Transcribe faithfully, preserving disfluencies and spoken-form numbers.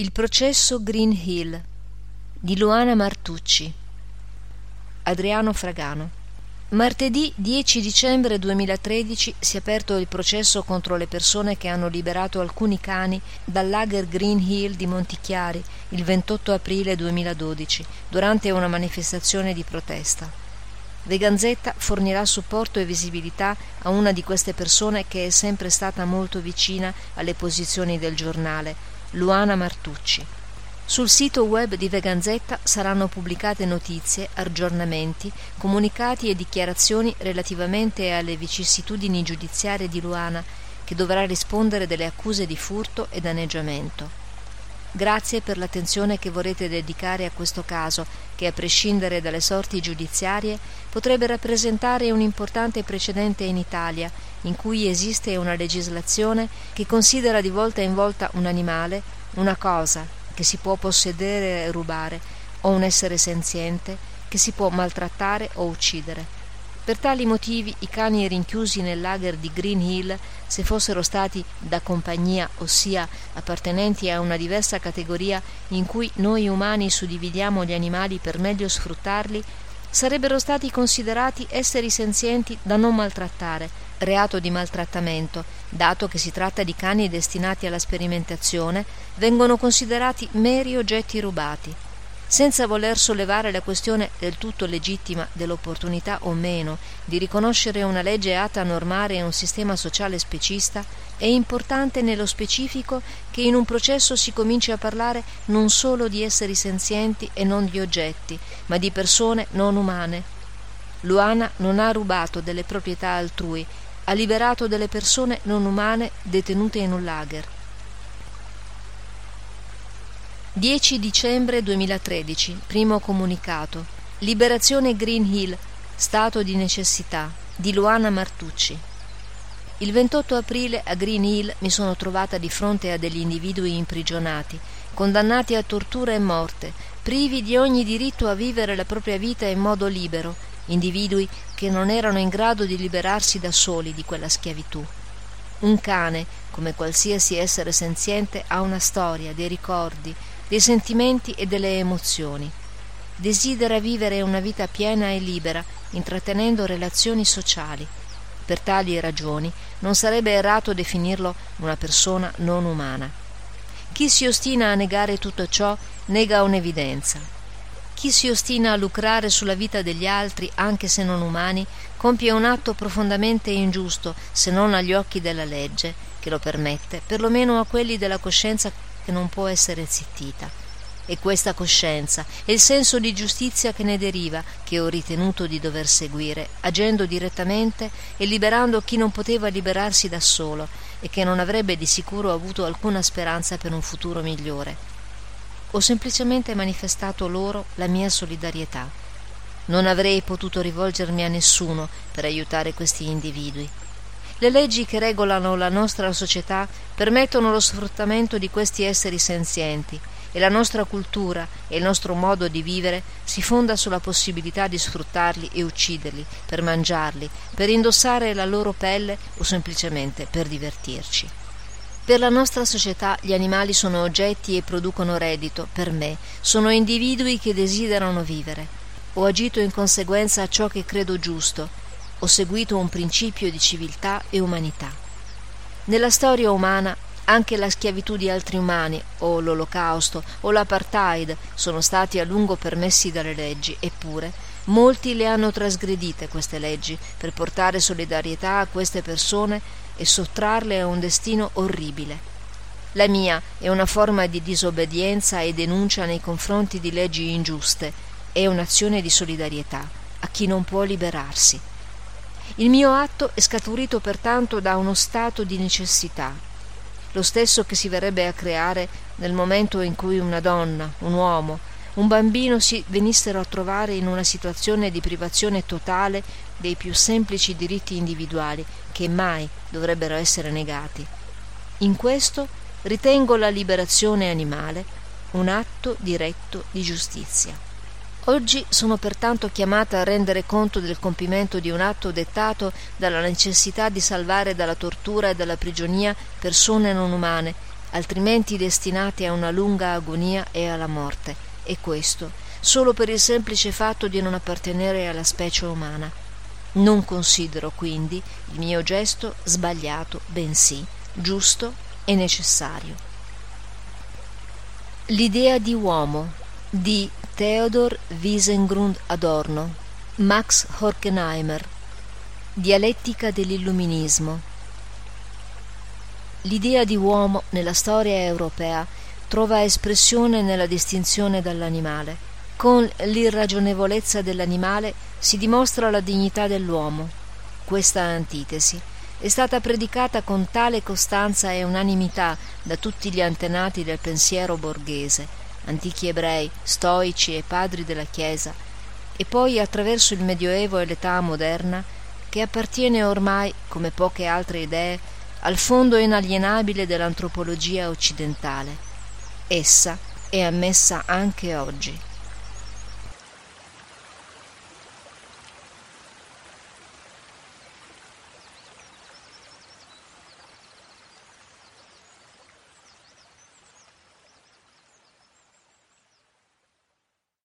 Il processo Green Hill di Luana Martucci. Adriano Fragano. Martedì dieci dicembre duemilatredici si è aperto il processo contro le persone che hanno liberato alcuni cani dal lager Green Hill di Montichiari il ventotto aprile duemiladodici durante una manifestazione di protesta. Veganzetta fornirà supporto e visibilità a una di queste persone che è sempre stata molto vicina alle posizioni del giornale, Luana Martucci. Sul sito web di Veganzetta saranno pubblicate notizie, aggiornamenti, comunicati e dichiarazioni relativamente alle vicissitudini giudiziarie di Luana, che dovrà rispondere delle accuse di furto e danneggiamento. Grazie per l'attenzione che vorrete dedicare a questo caso, che a prescindere dalle sorti giudiziarie potrebbe rappresentare un importante precedente in Italia, in cui esiste una legislazione che considera di volta in volta un animale, una cosa che si può possedere e rubare, o un essere senziente che si può maltrattare o uccidere. Per tali motivi i cani rinchiusi nel lager di Green Hill, se fossero stati da compagnia, ossia appartenenti a una diversa categoria in cui noi umani suddividiamo gli animali per meglio sfruttarli, sarebbero stati considerati esseri senzienti da non maltrattare, reato di maltrattamento, dato che si tratta di cani destinati alla sperimentazione, vengono considerati meri oggetti rubati. Senza voler sollevare la questione del tutto legittima dell'opportunità o meno di riconoscere una legge atta a normare un sistema sociale specista, è importante nello specifico che in un processo si cominci a parlare non solo di esseri senzienti e non di oggetti, ma di persone non umane. Luana non ha rubato delle proprietà altrui, ha liberato delle persone non umane detenute in un lager. dieci dicembre duemilatredici, primo comunicato. Liberazione Green Hill, stato di necessità, di Luana Martucci. Il ventotto aprile a Green Hill mi sono trovata di fronte a degli individui imprigionati, condannati a tortura e morte, privi di ogni diritto a vivere la propria vita in modo libero, individui che non erano in grado di liberarsi da soli di quella schiavitù. Un cane, come qualsiasi essere senziente, ha una storia, dei ricordi, dei sentimenti e delle emozioni. Desidera vivere una vita piena e libera, intrattenendo relazioni sociali. Per tali ragioni non sarebbe errato definirlo una persona non umana. Chi si ostina a negare tutto ciò nega un'evidenza. Chi si ostina a lucrare sulla vita degli altri, anche se non umani, compie un atto profondamente ingiusto, se non agli occhi della legge, che lo permette, perlomeno a quelli della coscienza che non può essere zittita. E questa coscienza e il senso di giustizia che ne deriva, che ho ritenuto di dover seguire, agendo direttamente e liberando chi non poteva liberarsi da solo e che non avrebbe di sicuro avuto alcuna speranza per un futuro migliore. Ho semplicemente manifestato loro la mia solidarietà. Non avrei potuto rivolgermi a nessuno per aiutare questi individui. Le leggi che regolano la nostra società permettono lo sfruttamento di questi esseri senzienti e la nostra cultura e il nostro modo di vivere si fonda sulla possibilità di sfruttarli e ucciderli, per mangiarli, per indossare la loro pelle o semplicemente per divertirci. Per la nostra società gli animali sono oggetti e producono reddito, per me sono individui che desiderano vivere. Ho agito in conseguenza a ciò che credo giusto. Ho seguito un principio di civiltà e umanità. Nella storia umana anche la schiavitù di altri umani, o l'olocausto, o l'apartheid sono stati a lungo permessi dalle leggi, eppure molti le hanno trasgredite queste leggi per portare solidarietà a queste persone e sottrarle a un destino orribile. La mia è una forma di disobbedienza e denuncia nei confronti di leggi ingiuste, è un'azione di solidarietà a chi non può liberarsi. Il mio atto è scaturito pertanto da uno stato di necessità, lo stesso che si verrebbe a creare nel momento in cui una donna, un uomo, un bambino si venissero a trovare in una situazione di privazione totale dei più semplici diritti individuali che mai dovrebbero essere negati. In questo ritengo la liberazione animale un atto diretto di giustizia. Oggi sono pertanto chiamata a rendere conto del compimento di un atto dettato dalla necessità di salvare dalla tortura e dalla prigionia persone non umane altrimenti destinati a una lunga agonia e alla morte, e questo solo per il semplice fatto di non appartenere alla specie umana. Non considero quindi il mio gesto sbagliato, bensì giusto e necessario. L'idea di uomo di Theodor Wiesengrund Adorno, Max Horkheimer, Dialettica dell'illuminismo. L'idea di uomo nella storia europea trova espressione nella distinzione dall'animale. Con l'irragionevolezza dell'animale si dimostra la dignità dell'uomo. Questa antitesi è stata predicata con tale costanza e unanimità da tutti gli antenati del pensiero borghese, antichi ebrei, stoici e padri della Chiesa, e poi attraverso il Medioevo e l'età moderna, che appartiene ormai, come poche altre idee, al fondo inalienabile dell'antropologia occidentale. Essa è ammessa anche oggi.